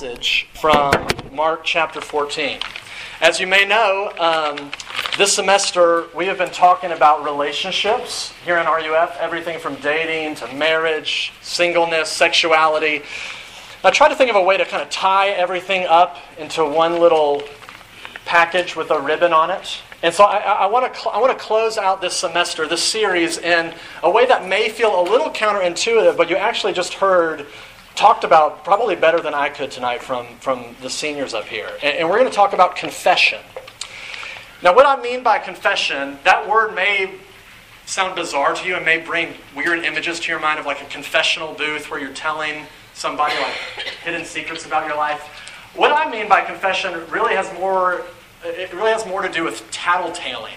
passage from Mark chapter 14. As you may know, this semester we have been talking about relationships here in RUF, everything from dating to marriage, singleness, sexuality. I try to think of a way to kind of tie everything up into one little package with a ribbon on it. And so I want to close out this semester, this series, in a way that may feel a little counterintuitive, but you actually just heard talked about probably better than I could tonight from the seniors up here. And we're going to talk about confession. Now, what I mean by confession, that word may sound bizarre to you and may bring weird images to your mind of like a confessional booth where you're telling somebody like hidden secrets about your life. What I mean by confession really has more to do with tattletaling,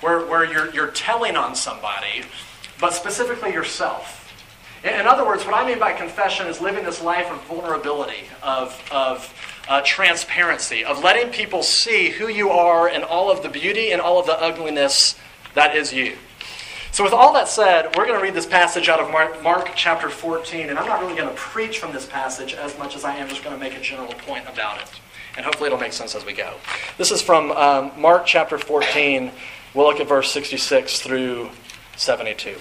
where you're telling on somebody, but specifically yourself. In other words, what I mean by confession is living this life of vulnerability, of transparency, of letting people see who you are and all of the beauty and all of the ugliness that is you. So with all that said, we're going to read this passage out of Mark chapter 14, and I'm not really going to preach from this passage as much as I am just going to make a general point about it. And hopefully it'll make sense as we go. This is from Mark chapter 14. We'll look at verse 66 through 72.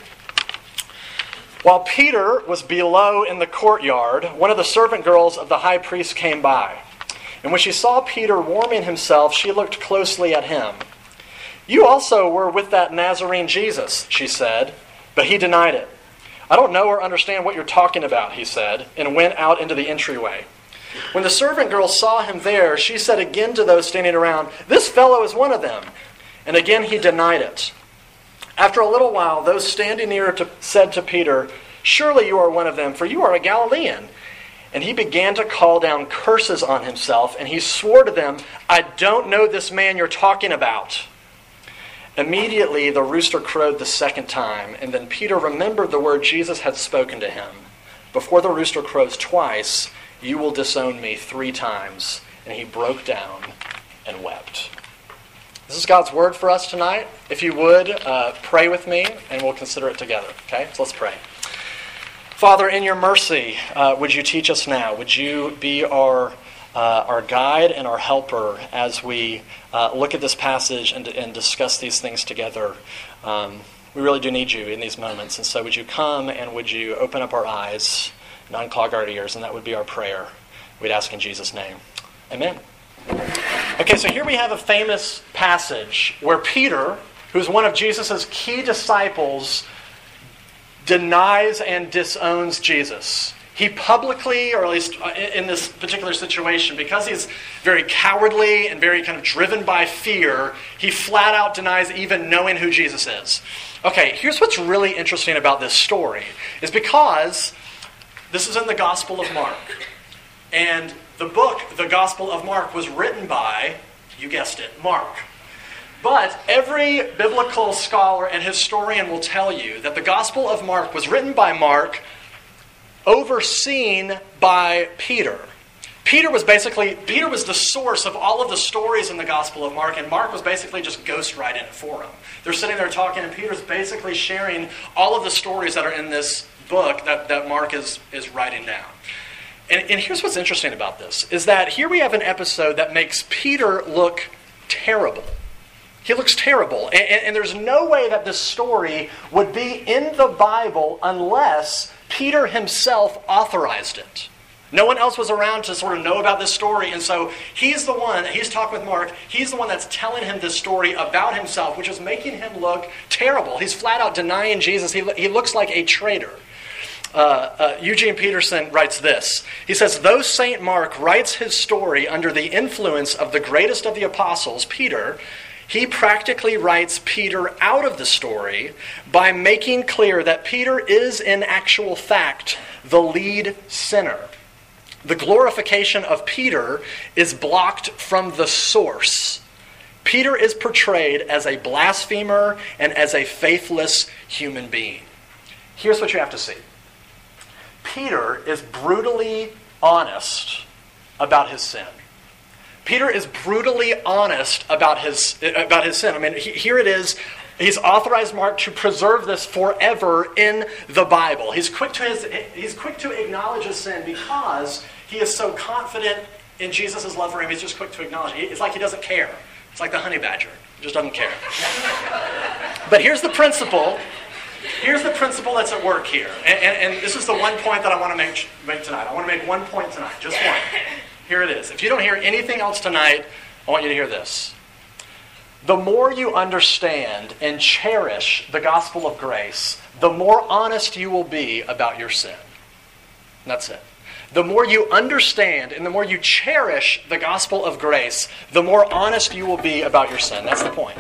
While Peter was below in the courtyard, one of the servant girls of the high priest came by. And when she saw Peter warming himself, she looked closely at him. "You also were with that Nazarene Jesus," she said, but he denied it. "I don't know or understand what you're talking about," he said, and went out into the entryway. When the servant girl saw him there, she said again to those standing around, "This fellow is one of them." And again he denied it. After a little while, those standing near said to Peter, "Surely you are one of them, for you are a Galilean." And he began to call down curses on himself, and he swore to them, "I don't know this man you're talking about." Immediately the rooster crowed the second time, and then Peter remembered the word Jesus had spoken to him. "Before the rooster crows twice, you will disown me three times." And he broke down and wept. This is God's word for us tonight. If you would, pray with me, and we'll consider it together. Okay, so let's pray. Father, in your mercy, would you teach us now? Would you be our guide and our helper as we look at this passage and discuss these things together? We really do need you in these moments. And so would you come and would you open up our eyes and unclog our ears? And that would be our prayer. We'd ask in Jesus' name. Amen. Okay, so here we have a famous passage where Peter, who's one of Jesus' key disciples, denies and disowns Jesus. He publicly, or at least in this particular situation, because he's very cowardly and very kind of driven by fear, he flat out denies even knowing who Jesus is. Okay, here's what's really interesting about this story, is because this is in the Gospel of Mark, and the book, the Gospel of Mark, was written by, you guessed it, Mark. But every biblical scholar and historian will tell you that the Gospel of Mark was written by Mark, overseen by Peter. Peter was the source of all of the stories in the Gospel of Mark, and Mark was basically just ghostwriting it for him. They're sitting there talking, and Peter's basically sharing all of the stories that are in this book that Mark is writing down. And here's what's interesting about this, is that here we have an episode that makes Peter look terrible. He looks terrible. And there's no way that this story would be in the Bible unless Peter himself authorized it. No one else was around to sort of know about this story. And so he's talking with Mark, he's the one that's telling him this story about himself, which is making him look terrible. He's flat out denying Jesus. He looks like a traitor. Eugene Peterson writes this. He says, "Though St. Mark writes his story under the influence of the greatest of the apostles, Peter, he practically writes Peter out of the story by making clear that Peter is in actual fact the lead sinner. The glorification of Peter is blocked from the source. Peter is portrayed as a blasphemer and as a faithless human being." Here's what you have to see. Peter is brutally honest about his sin. Peter is brutally honest about his sin. I mean, here it is. He's authorized Mark to preserve this forever in the Bible. He's quick to acknowledge his sin because He is so confident in Jesus' love for him, he's just quick to acknowledge it. It's like he doesn't care. It's like the honey badger. He just doesn't care. But here's the principle. Here's the principle that's at work here. And this is the one point that I want to make tonight. I want to make one point tonight, just one. Here it is. If you don't hear anything else tonight, I want you to hear this. The more you understand and cherish the gospel of grace, the more honest you will be about your sin. And that's it. The more you understand and the more you cherish the gospel of grace, the more honest you will be about your sin. That's the point.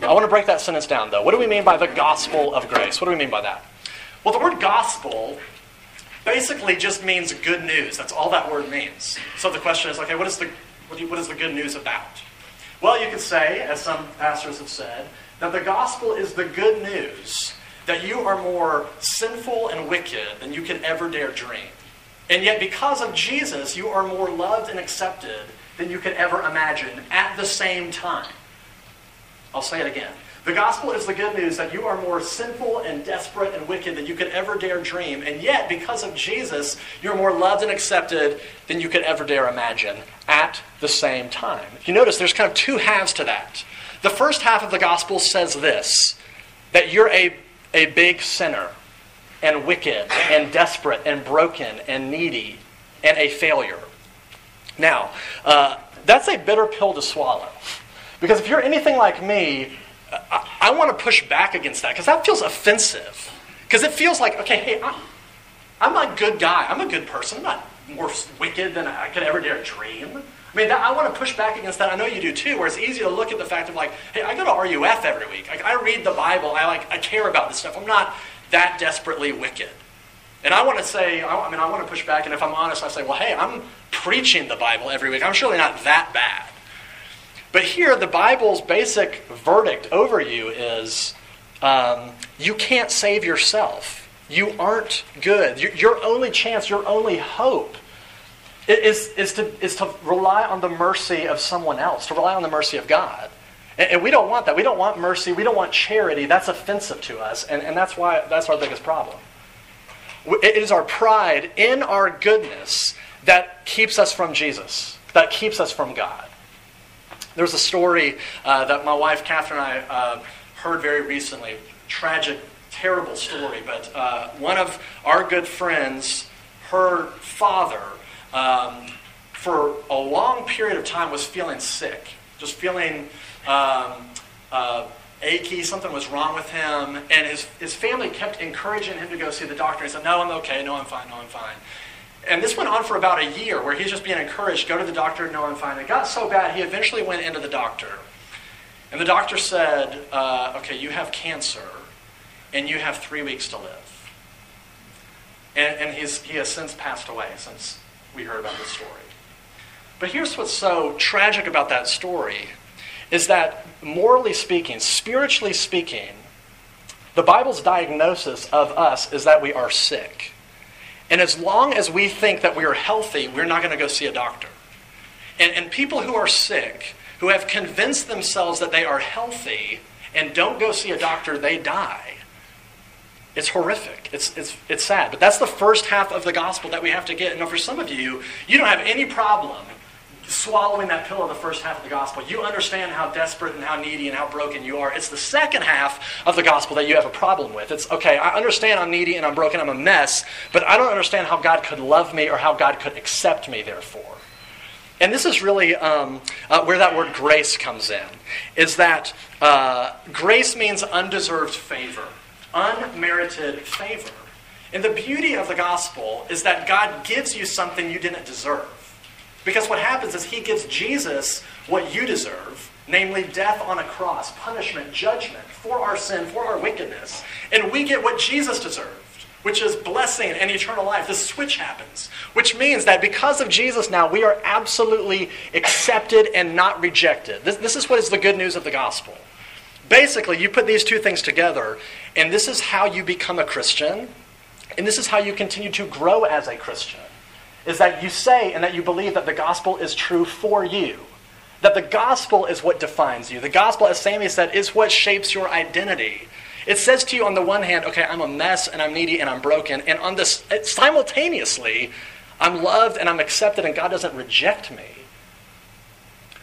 I want to break that sentence down, though. What do we mean by the gospel of grace? What do we mean by that? Well, the word gospel basically just means good news. That's all that word means. So the question is, okay, what is the good news about? Well, you could say, as some pastors have said, that the gospel is the good news that you are more sinful and wicked than you could ever dare dream. And yet because of Jesus, you are more loved and accepted than you could ever imagine at the same time. I'll say it again. The gospel is the good news that you are more sinful and desperate and wicked than you could ever dare dream. And yet, because of Jesus, you're more loved and accepted than you could ever dare imagine at the same time. If you notice, there's kind of two halves to that. The first half of the gospel says this, that you're a big sinner and wicked and desperate and broken and needy and a failure. Now, that's a bitter pill to swallow. Because if you're anything like me, I want to push back against that because that feels offensive. Because it feels like, okay, hey, I'm a good guy. I'm a good person. I'm not more wicked than I could ever dare dream. I mean, I want to push back against that. I know you do too, where it's easy to look at the fact of like, hey, I go to RUF every week. Like, I read the Bible. I care about this stuff. I'm not that desperately wicked. And I want to say, I want to push back. And if I'm honest, I say, well, hey, I'm preaching the Bible every week. I'm surely not that bad. But here, the Bible's basic verdict over you is you can't save yourself. You aren't good. Your only chance, your only hope is to rely on the mercy of someone else, to rely on the mercy of God. And we don't want that. We don't want mercy. We don't want charity. That's offensive to us, and that's why that's our biggest problem. It is our pride in our goodness that keeps us from Jesus, that keeps us from God. There's a story that my wife, Catherine, and I heard very recently. Tragic, terrible story. But one of our good friends, her father, for a long period of time was feeling sick. Just feeling achy. Something was wrong with him. And his family kept encouraging him to go see the doctor. He said, no, I'm okay. No, I'm fine. No, I'm fine. And this went on for about a year where he's just being encouraged, go to the doctor, no, I'm fine. It got so bad, he eventually went into the doctor. And the doctor said, okay, you have cancer, and you have 3 weeks to live. And he has since passed away, since we heard about this story. But here's what's so tragic about that story, is that morally speaking, spiritually speaking, the Bible's diagnosis of us is that we are sick. And as long as we think that we are healthy, we're not going to go see a doctor. And people who are sick, who have convinced themselves that they are healthy and don't go see a doctor, they die. It's horrific. It's sad. But that's the first half of the gospel that we have to get. Now, for some of you, you don't have any problem swallowing that pill of the first half of the gospel. You understand how desperate and how needy and how broken you are. It's the second half of the gospel that you have a problem with. It's, okay, I understand I'm needy and I'm broken, I'm a mess, but I don't understand how God could love me or how God could accept me, therefore. And this is really where that word grace comes in, is that grace means undeserved favor, unmerited favor. And the beauty of the gospel is that God gives you something you didn't deserve. Because what happens is he gives Jesus what you deserve, namely death on a cross, punishment, judgment for our sin, for our wickedness. And we get what Jesus deserved, which is blessing and eternal life. This switch happens, which means that because of Jesus now, we are absolutely accepted and not rejected. This is what is the good news of the gospel. Basically, you put these two things together, and this is how you become a Christian, and this is how you continue to grow as a Christian. Is that you say and that you believe that the gospel is true for you. That the gospel is what defines you. The gospel, as Sammy said, is what shapes your identity. It says to you on the one hand, okay, I'm a mess and I'm needy and I'm broken. And on this, simultaneously, I'm loved and I'm accepted and God doesn't reject me.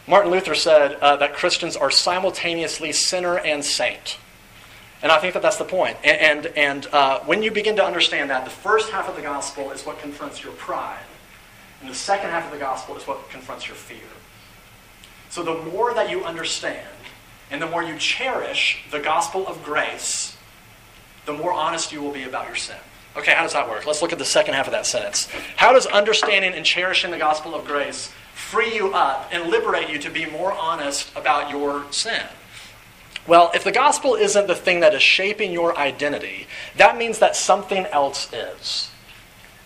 Martin Luther said that Christians are simultaneously sinner and saint. And I think that that's the point. And when you begin to understand that, the first half of the gospel is what confronts your pride. And the second half of the gospel is what confronts your fear. So the more that you understand and the more you cherish the gospel of grace, the more honest you will be about your sin. Okay, how does that work? Let's look at the second half of that sentence. How does understanding and cherishing the gospel of grace free you up and liberate you to be more honest about your sin? Well, if the gospel isn't the thing that is shaping your identity, that means that something else is.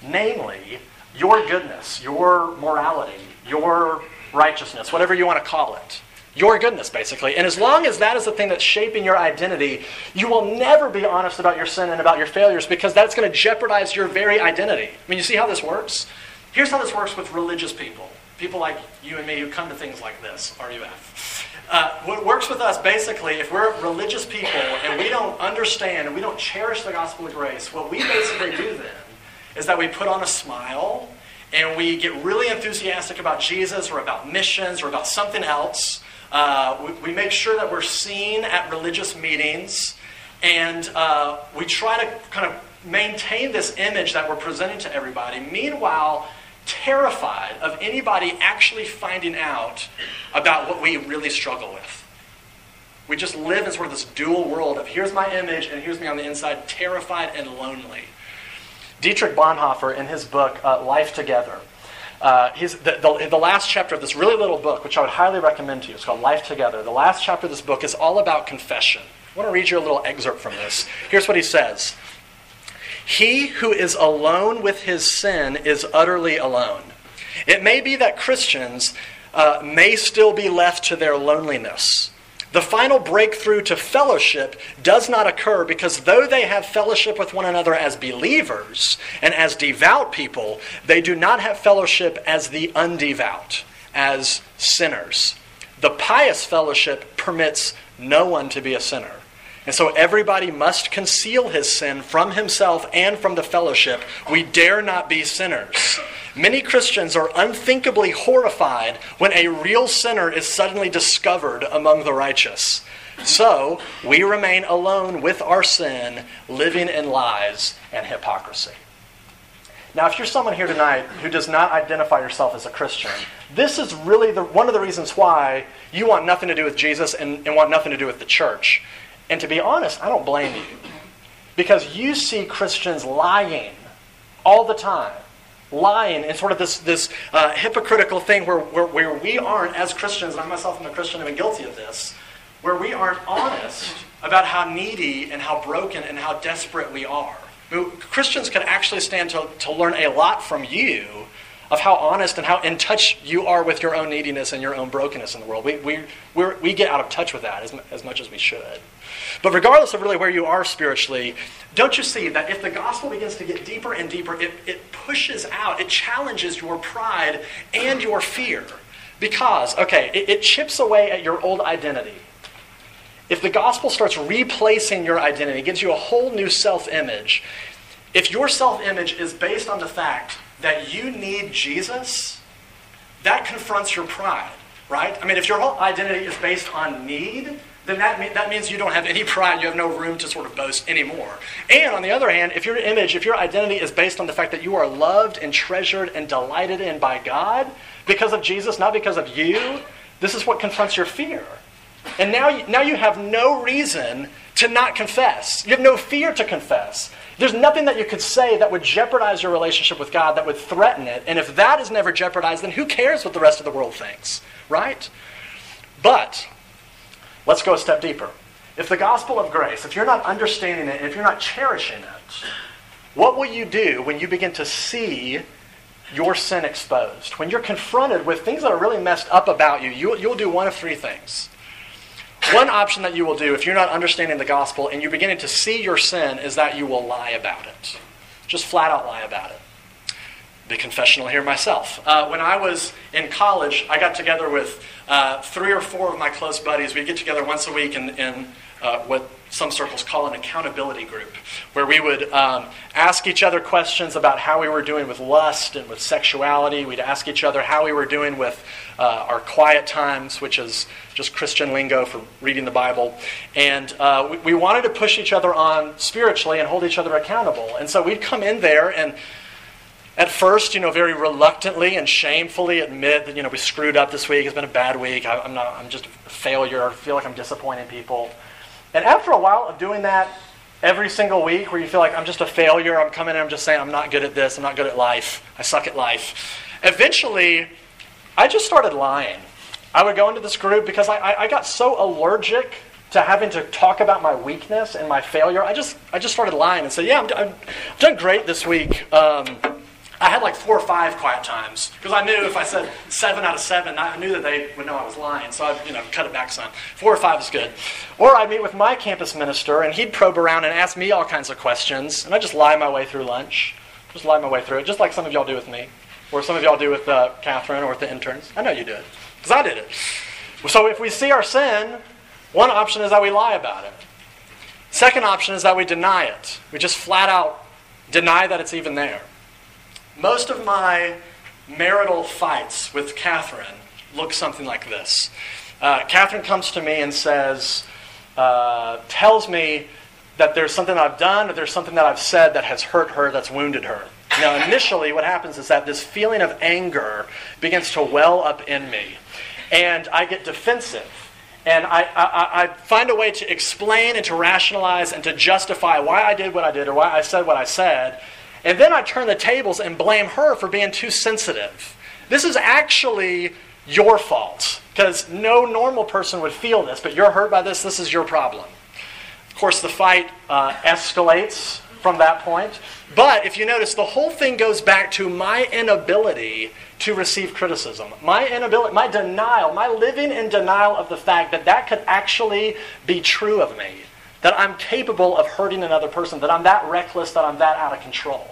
Namely, your goodness, your morality, your righteousness, whatever you want to call it. Your goodness, basically. And as long as that is the thing that's shaping your identity, you will never be honest about your sin and about your failures because that's going to jeopardize your very identity. I mean, you see how this works? Here's how this works with religious people. People like you and me who come to things like this, RUF. What works with us, basically, if we're religious people and we don't understand and we don't cherish the gospel of grace, what we basically do then is that we put on a smile and we get really enthusiastic about Jesus or about missions or about something else. We make sure that we're seen at religious meetings, and we try to kind of maintain this image that we're presenting to everybody. Meanwhile, terrified of anybody actually finding out about what we really struggle with. We just live in sort of this dual world of here's my image and here's me on the inside, terrified and lonely. Dietrich Bonhoeffer, in his book, Life Together, the last chapter of this really little book, which I would highly recommend to you, it's called Life Together. The last chapter of this book is all about confession. I want to read you a little excerpt from this. Here's what he says. He who is alone with his sin is utterly alone. It may be that Christians may still be left to their loneliness. The final breakthrough to fellowship does not occur because though they have fellowship with one another as believers and as devout people, they do not have fellowship as the undevout, as sinners. The pious fellowship permits no one to be a sinner. And so everybody must conceal his sin from himself and from the fellowship. We dare not be sinners. Many Christians are unthinkably horrified when a real sinner is suddenly discovered among the righteous. So we remain alone with our sin, living in lies and hypocrisy. Now, if you're someone here tonight who does not identify yourself as a Christian, this is really one of the reasons why you want nothing to do with Jesus and want nothing to do with the church. And to be honest, I don't blame you. Because you see Christians lying all the time. Lying and sort of this hypocritical thing where we aren't, as Christians, and I myself am a Christian and am guilty of this, where we aren't honest about how needy and how broken and how desperate we are. I mean, Christians could actually stand to learn a lot from you of how honest and how in touch you are with your own neediness and your own brokenness in the world. We get out of touch with that as much as we should. But regardless of really where you are spiritually, don't you see that if the gospel begins to get deeper and deeper, it pushes out, it challenges your pride and your fear. Because, okay, it chips away at your old identity. If the gospel starts replacing your identity, it gives you a whole new self-image. If your self-image is based on the fact that you need Jesus, that confronts your pride, right? I mean, if your whole identity is based on need, then that means you don't have any pride. You have no room to sort of boast anymore. And on the other hand, if your identity is based on the fact that you are loved and treasured and delighted in by God because of Jesus, not because of you, this is what confronts your fear. And now you have no reason to not confess. You have no fear to confess. There's nothing that you could say that would jeopardize your relationship with God, that would threaten it. And if that is never jeopardized, then who cares what the rest of the world thinks, right? But let's go a step deeper. If the gospel of grace, if you're not understanding it, if you're not cherishing it, what will you do when you begin to see your sin exposed? When you're confronted with things that are really messed up about you, you'll do one of three things. One option that you will do if you're not understanding the gospel and you're beginning to see your sin is that you will lie about it. Just flat out lie about it. Be confessional here myself. When I was in college, I got together with 3 or 4 of my close buddies. We'd get together once a week in what some circles call an accountability group, where we would ask each other questions about how we were doing with lust and with sexuality. We'd ask each other how we were doing with our quiet times, which is just Christian lingo for reading the Bible. And we wanted to push each other on spiritually and hold each other accountable. And so we'd come in there and at first, very reluctantly and shamefully admit that, we screwed up this week. It's been a bad week. I'm just a failure. I feel like I'm disappointing people. And after a while of doing that every single week, where you feel like I'm just a failure, I'm coming in, I'm just saying I'm not good at this, I'm not good at life, I suck at life. Eventually, I just started lying. I would go into this group because I got so allergic to having to talk about my weakness and my failure. I just started lying and said, yeah, I've done great this week. I had like 4 or 5 quiet times because I knew if I said 7 out of 7, I knew that they would know I was lying. So I, cut it back some. 4 or 5 is good. Or I'd meet with my campus minister and he'd probe around and ask me all kinds of questions. And I just lie my way through lunch. Just lie my way through it, just like some of y'all do with me, or some of y'all do with Catherine or with the interns. I know you do it because I did it. So if we see our sin, one option is that we lie about it. Second option is that we deny it. We just flat out deny that it's even there. Most of my marital fights with Catherine look something like this. Catherine comes to me and says, tells me that there's something I've done or there's something that I've said that has hurt her, that's wounded her. Now, initially, what happens is that this feeling of anger begins to well up in me, and I get defensive. And I find a way to explain and to rationalize and to justify why I did what I did or why I said what I said. And then I turn the tables and blame her for being too sensitive. This is actually your fault, because no normal person would feel this, but you're hurt by this, this is your problem. Of course, the fight escalates from that point. But if you notice, the whole thing goes back to my inability to receive criticism. My inability, my denial, my living in denial of the fact that that could actually be true of me, that I'm capable of hurting another person, that I'm that reckless, that I'm that out of control.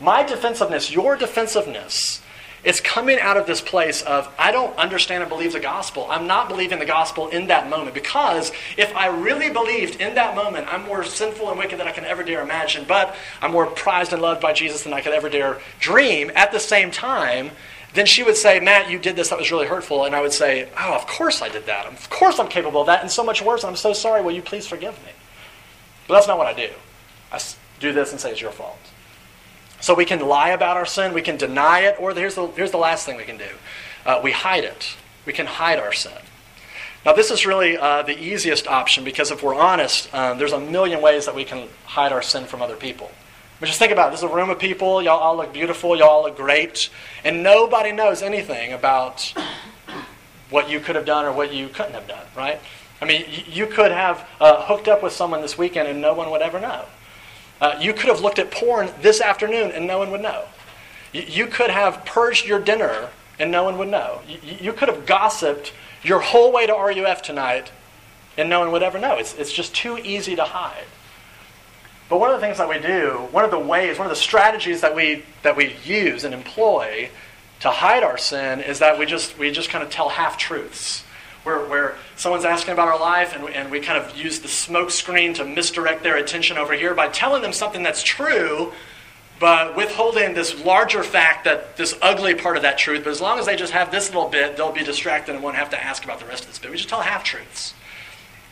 My defensiveness, your defensiveness, is coming out of this place of, I don't understand and believe the gospel. I'm not believing the gospel in that moment, because if I really believed in that moment, I'm more sinful and wicked than I can ever dare imagine, but I'm more prized and loved by Jesus than I could ever dare dream. At the same time, then she would say, Matt, you did this, that was really hurtful. And I would say, oh, of course I did that. Of course I'm capable of that, and so much worse. And I'm so sorry. Will you please forgive me? But that's not what I do. I do this and say, it's your fault. So we can lie about our sin. We can deny it. Or here's the last thing we can do. We hide it. We can hide our sin. Now, this is really the easiest option, because if we're honest, there's a million ways that we can hide our sin from other people. But just think about it. This is a room of people. Y'all all look beautiful. Y'all all look great. And nobody knows anything about what you could have done or what you couldn't have done, right? I mean, you could have hooked up with someone this weekend and no one would ever know. You could have looked at porn this afternoon and no one would know. You could have purged your dinner and no one would know. You could have gossiped your whole way to RUF tonight and no one would ever know. It's just too easy to hide. But one of the things that we do, one of the ways, one of the strategies that we use and employ to hide our sin is that we just kind of tell half-truths, where someone's asking about our life and we kind of use the smoke screen to misdirect their attention over here by telling them something that's true, but withholding this larger fact, that this ugly part of that truth. But as long as they just have this little bit, they'll be distracted and won't have to ask about the rest of this bit. We just tell half-truths.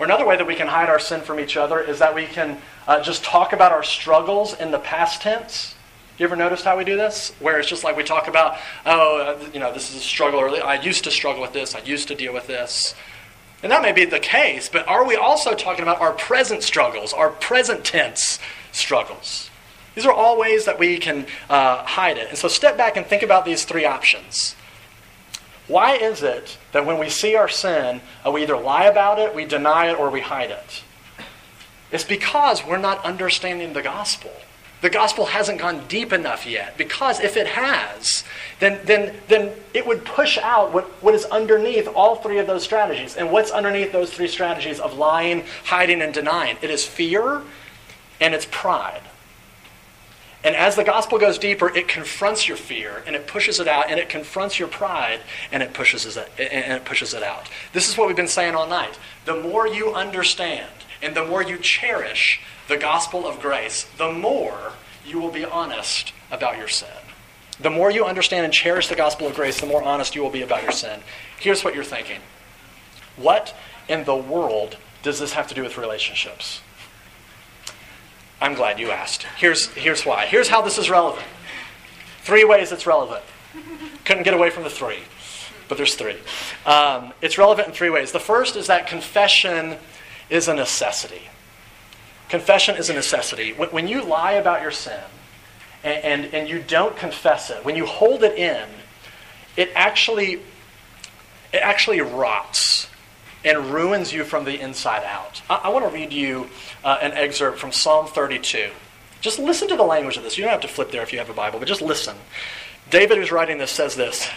Or another way that we can hide our sin from each other is that we can just talk about our struggles in the past tense. You ever noticed how we do this? Where it's just like we talk about, this is a struggle, or I used to struggle with this, I used to deal with this. And that may be the case, but are we also talking about our present struggles, our present tense struggles? These are all ways that we can hide it. And so step back and think about these 3 options. Why is it that when we see our sin, we either lie about it, we deny it, or we hide it? It's because we're not understanding the gospel. The gospel hasn't gone deep enough yet, because if it has, then it would push out what is underneath all 3 of those strategies. And what's underneath those 3 strategies of lying, hiding, and denying? It is fear, and it's pride. And as the gospel goes deeper, it confronts your fear, and it pushes it out, and it confronts your pride, and it pushes it out. This is what we've been saying all night. The more you understand And the more you cherish the gospel of grace, the more you will be honest about your sin. The more you understand and cherish the gospel of grace, the more honest you will be about your sin. Here's what you're thinking. What in the world does this have to do with relationships? I'm glad you asked. Here's why. Here's how this is relevant. Three ways it's relevant. Couldn't get away from the three, but there's three. It's relevant in three ways. The first is that confession is a necessity. Confession is a necessity. When you lie about your sin and you don't confess it, when you hold it in, it actually rots and ruins you from the inside out. I want to read you an excerpt from Psalm 32. Just listen to the language of this. You don't have to flip there if you have a Bible, but just listen. David, who's writing this, says this.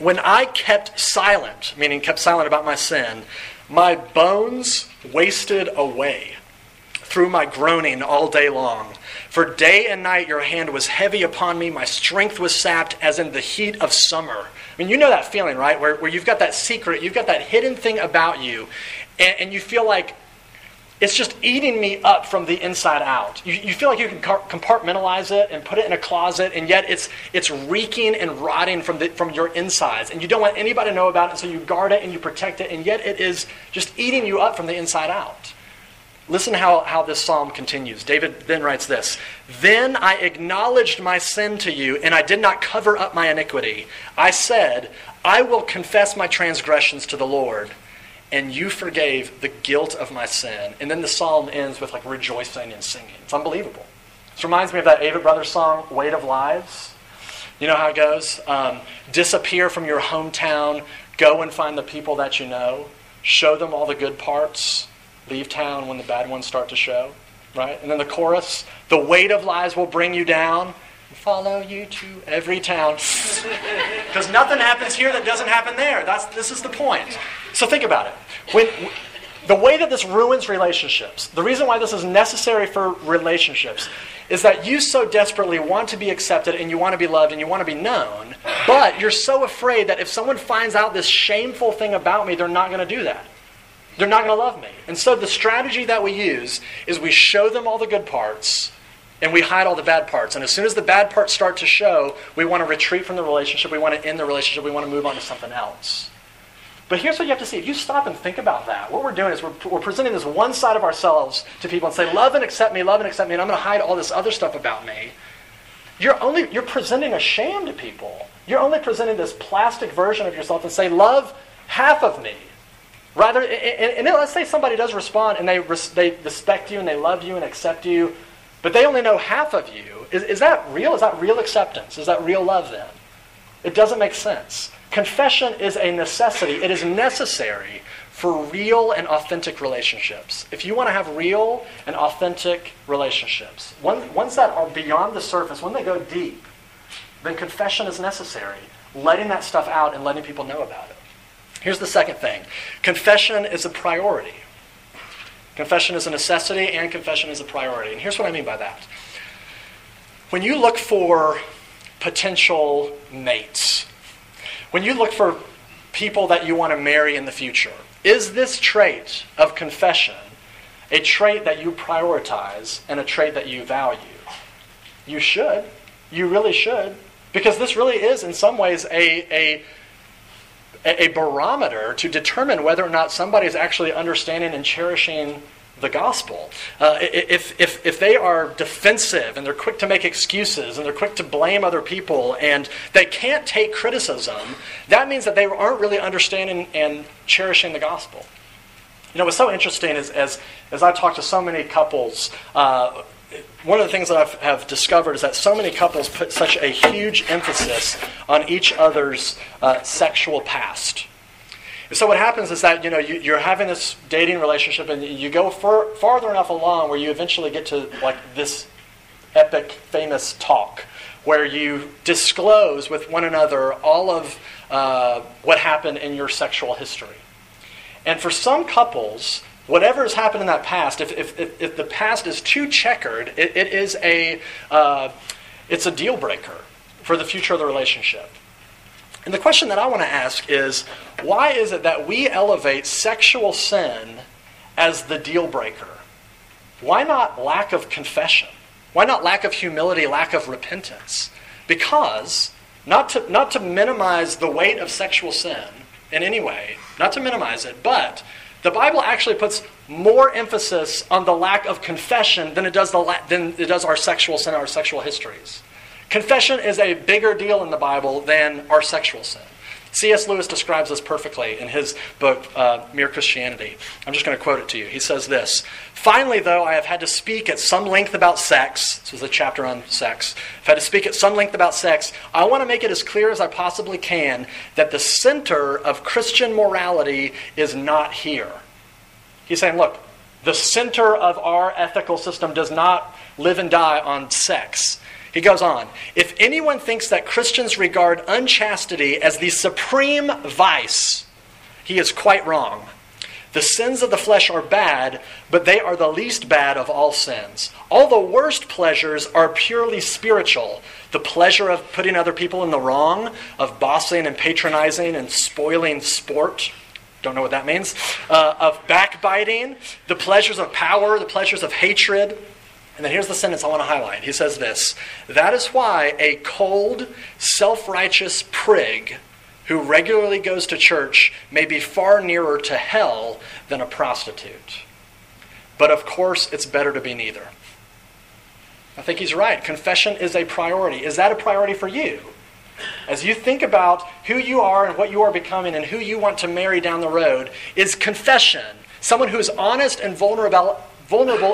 When I kept silent, meaning kept silent about my sin, my bones wasted away through my groaning all day long. For day and night your hand was heavy upon me. My strength was sapped as in the heat of summer. I mean, you know that feeling, right? Where you've got that secret, you've got that hidden thing about you, and you feel like it's just eating me up from the inside out. You feel like you can compartmentalize it and put it in a closet, and yet it's reeking and rotting from your insides, and you don't want anybody to know about it, so you guard it and you protect it, and yet it is just eating you up from the inside out. Listen how this psalm continues. David then writes this. Then I acknowledged my sin to you, and I did not cover up my iniquity. I said, I will confess my transgressions to the Lord. And you forgave the guilt of my sin. And then the psalm ends with rejoicing and singing. It's unbelievable. This reminds me of that Avett Brothers song, Weight of Lives. You know how it goes? Disappear from your hometown. Go and find the people that you know. Show them all the good parts. Leave town when the bad ones start to show. Right? And then the chorus, the weight of lies will bring you down. Follow you to every town. Because nothing happens here that doesn't happen there. This is the point. So think about it. The way that this ruins relationships, the reason why this is necessary for relationships, is that you so desperately want to be accepted and you want to be loved and you want to be known, but you're so afraid that if someone finds out this shameful thing about me, they're not going to do that. They're not going to love me. And so the strategy that we use is we show them all the good parts, and we hide all the bad parts. And as soon as the bad parts start to show, we want to retreat from the relationship. We want to end the relationship. We want to move on to something else. But here's what you have to see. If you stop and think about that, what we're doing is we're presenting this one side of ourselves to people and say, love and accept me, and I'm going to hide all this other stuff about me. You're presenting a sham to people. You're only presenting this plastic version of yourself and say, love half of me. Rather, and let's say somebody does respond and they respect you and they love you and accept you, but they only know half of you. Is that real? Is that real acceptance? Is that real love then? It doesn't make sense. Confession is a necessity. It is necessary for real and authentic relationships. If you want to have real and authentic relationships, ones that are beyond the surface, when they go deep, then confession is necessary. Letting that stuff out and letting people know about it. Here's the second thing. Confession is a priority. Confession is a necessity and confession is a priority. And here's what I mean by that. When you look for potential mates, when you look for people that you want to marry in the future, is this trait of confession a trait that you prioritize and a trait that you value? You should. You really should. Because this really is in some ways a barometer to determine whether or not somebody is actually understanding and cherishing the gospel. If they are defensive and they're quick to make excuses and they're quick to blame other people and they can't take criticism, that means that they aren't really understanding and cherishing the gospel. You know, what's so interesting is as I talk to so many couples, one of the things that I have discovered is that so many couples put such a huge emphasis on each other's sexual past. And so what happens is that, you know, you're having this dating relationship and you go farther enough along where you eventually get to like this epic, famous talk where you disclose with one another all of what happened in your sexual history. And for some couples, whatever has happened in that past, if the past is too checkered, it's a deal breaker for the future of the relationship. And the question that I want to ask is, why is it that we elevate sexual sin as the deal breaker? Why not lack of confession? Why not lack of humility, lack of repentance? Because, not to minimize the weight of sexual sin in any way, not to minimize it, but the Bible actually puts more emphasis on the lack of confession than it does our sexual sin, our sexual histories. Confession is a bigger deal in the Bible than our sexual sin. C.S. Lewis describes this perfectly in his book, Mere Christianity. I'm just going to quote it to you. He says this, "Finally, though, I have had to speak at some length about sex." This was a chapter on sex. "I've had to speak at some length about sex. I want to make it as clear as I possibly can that the center of Christian morality is not here." He's saying, look, the center of our ethical system does not live and die on sex. He goes on, "If anyone thinks that Christians regard unchastity as the supreme vice, he is quite wrong. The sins of the flesh are bad, but they are the least bad of all sins. All the worst pleasures are purely spiritual. The pleasure of putting other people in the wrong, of bossing and patronizing and spoiling sport." Don't know what that means. "Of backbiting, the pleasures of power, the pleasures of hatred." And then here's the sentence I want to highlight. He says this, "That is why a cold, self-righteous prig who regularly goes to church may be far nearer to hell than a prostitute. But of course, it's better to be neither." I think he's right. Confession is a priority. Is that a priority for you? As you think about who you are and what you are becoming and who you want to marry down the road, is confession, someone who is honest and vulnerable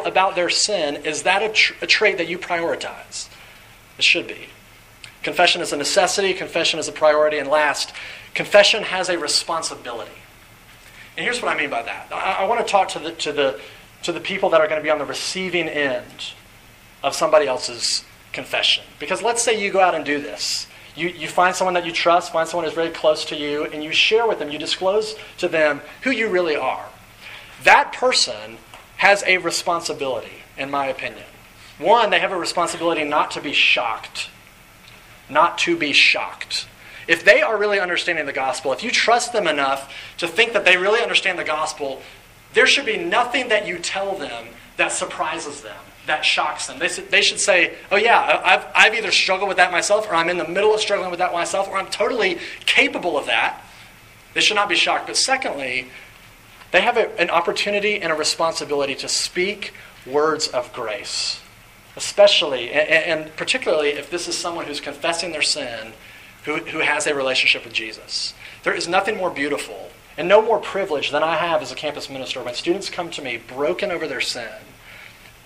about their sin, is that a trait that you prioritize? It should be. Confession is a necessity. Confession is a priority. And last, confession has a responsibility. And here's what I mean by that. I want to talk to the people that are going to be on the receiving end of somebody else's confession. Because let's say you go out and do this. You find someone that you trust, find someone who's very close to you, and you share with them, you disclose to them who you really are. That person has a responsibility, in my opinion. One, they have a responsibility not to be shocked. Not to be shocked. If they are really understanding the gospel, if you trust them enough to think that they really understand the gospel, there should be nothing that you tell them that surprises them, that shocks them. They should say, oh yeah, I've either struggled with that myself, or I'm in the middle of struggling with that myself, or I'm totally capable of that. They should not be shocked. But secondly, they have an opportunity and a responsibility to speak words of grace. Especially, and particularly if this is someone who's confessing their sin, who has a relationship with Jesus. There is nothing more beautiful and no more privilege than I have as a campus minister when students come to me broken over their sin,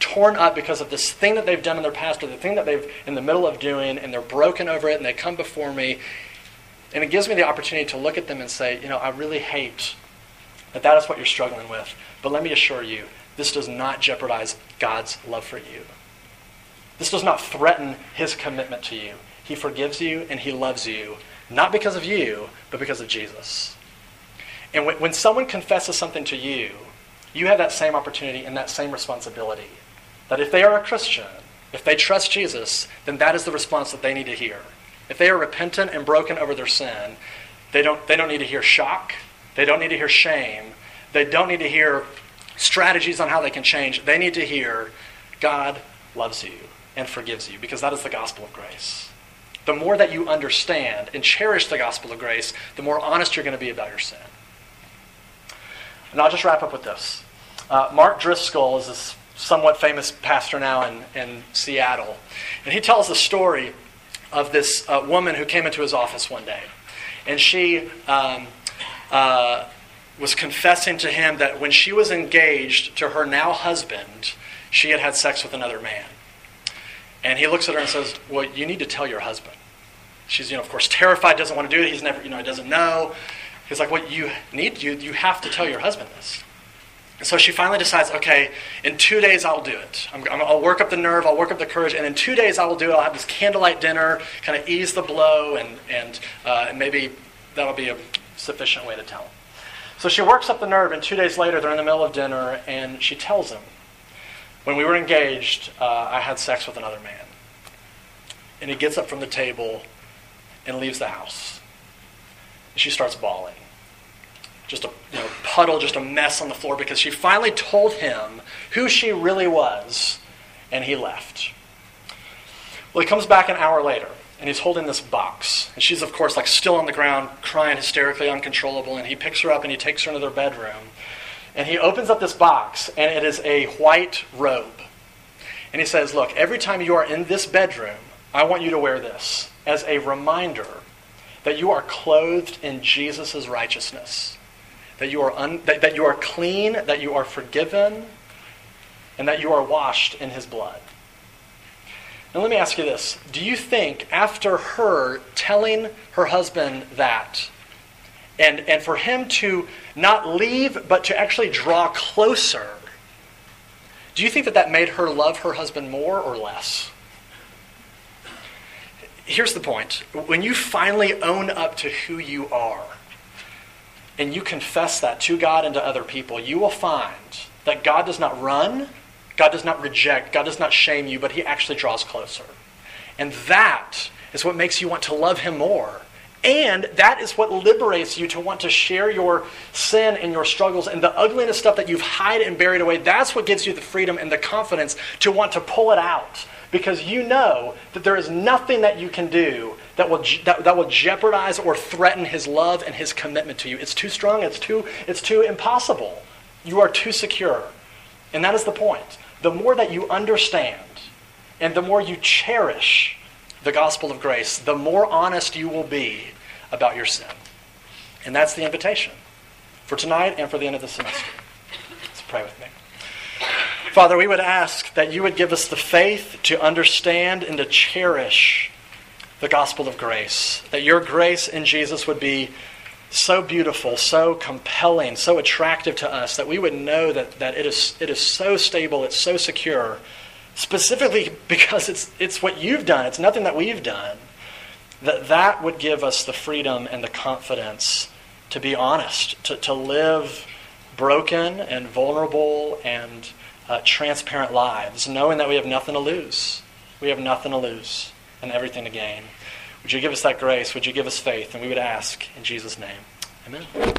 torn up because of this thing that they've done in their past or the thing that they've in the middle of doing, and they're broken over it, and they come before me, and it gives me the opportunity to look at them and say, you know, I really hate that is what you're struggling with, but let me assure you, this does not jeopardize God's love for you. This does not threaten his commitment to you. He forgives you and he loves you, not because of you, but because of Jesus. And when someone confesses something to you, you have that same opportunity and that same responsibility. That if they are a Christian, if they trust Jesus, then that is the response that they need to hear. If they are repentant and broken over their sin, they don't need to hear shock. They don't need to hear shame. They don't need to hear strategies on how they can change. They need to hear God loves you and forgives you, because that is the gospel of grace. The more that you understand and cherish the gospel of grace, the more honest you're going to be about your sin. And I'll just wrap up with this. Mark Driscoll is this somewhat famous pastor now in Seattle. And he tells the story of this woman who came into his office one day. And she was confessing to him that when she was engaged to her now husband, she had had sex with another man. And he looks at her and says, well, you need to tell your husband. She's, of course, terrified, doesn't want to do it. He's never, he doesn't know. He's like, well, you have to tell your husband this. And so she finally decides, okay, in 2 days I'll do it. I'll work up the nerve, I'll work up the courage, and in 2 days I will do it. I'll have this candlelight dinner, kind of ease the blow, and maybe that'll be a sufficient way to tell him. So she works up the nerve, and 2 days later they're in the middle of dinner, and she tells him, when we were engaged, I had sex with another man. And he gets up from the table and leaves the house. She starts bawling. just a puddle, just a mess on the floor, because she finally told him who she really was, and he left. Well, he comes back an hour later, and he's holding this box. And she's, of course, like still on the ground, crying hysterically, uncontrollable, and he picks her up and he takes her into their bedroom. And he opens up this box, and it is a white robe. And he says, look, every time you are in this bedroom, I want you to wear this as a reminder that you are clothed in Jesus' righteousness, that you are that you are clean, that you are forgiven, and that you are washed in his blood. Now let me ask you this. Do you think after her telling her husband that, and for him to not leave but to actually draw closer, do you think that made her love her husband more or less? Here's the point. When you finally own up to who you are and you confess that to God and to other people, you will find that God does not run, God does not reject, God does not shame you, but he actually draws closer. And that is what makes you want to love him more. And that is what liberates you to want to share your sin and your struggles and the ugliness stuff that you've hid and buried away. That's what gives you the freedom and the confidence to want to pull it out, because you know that there is nothing that you can do that will jeopardize or threaten his love and his commitment to you. It's too strong. It's too impossible. You are too secure. And that is the point. The more that you understand and the more you cherish the gospel of grace, the more honest you will be about your sin. And that's the invitation for tonight and for the end of the semester. Let's pray with me. Father, we would ask that you would give us the faith to understand and to cherish the gospel of grace, that your grace in Jesus would be so beautiful, so compelling, so attractive to us, that we would know that it is so stable, it's so secure, specifically because it's what you've done, it's nothing that we've done, that would give us the freedom and the confidence to be honest, to live broken and vulnerable and transparent lives, knowing that we have nothing to lose. We have nothing to lose and everything to gain. Would you give us that grace? Would you give us faith? And we would ask in Jesus' name. Amen.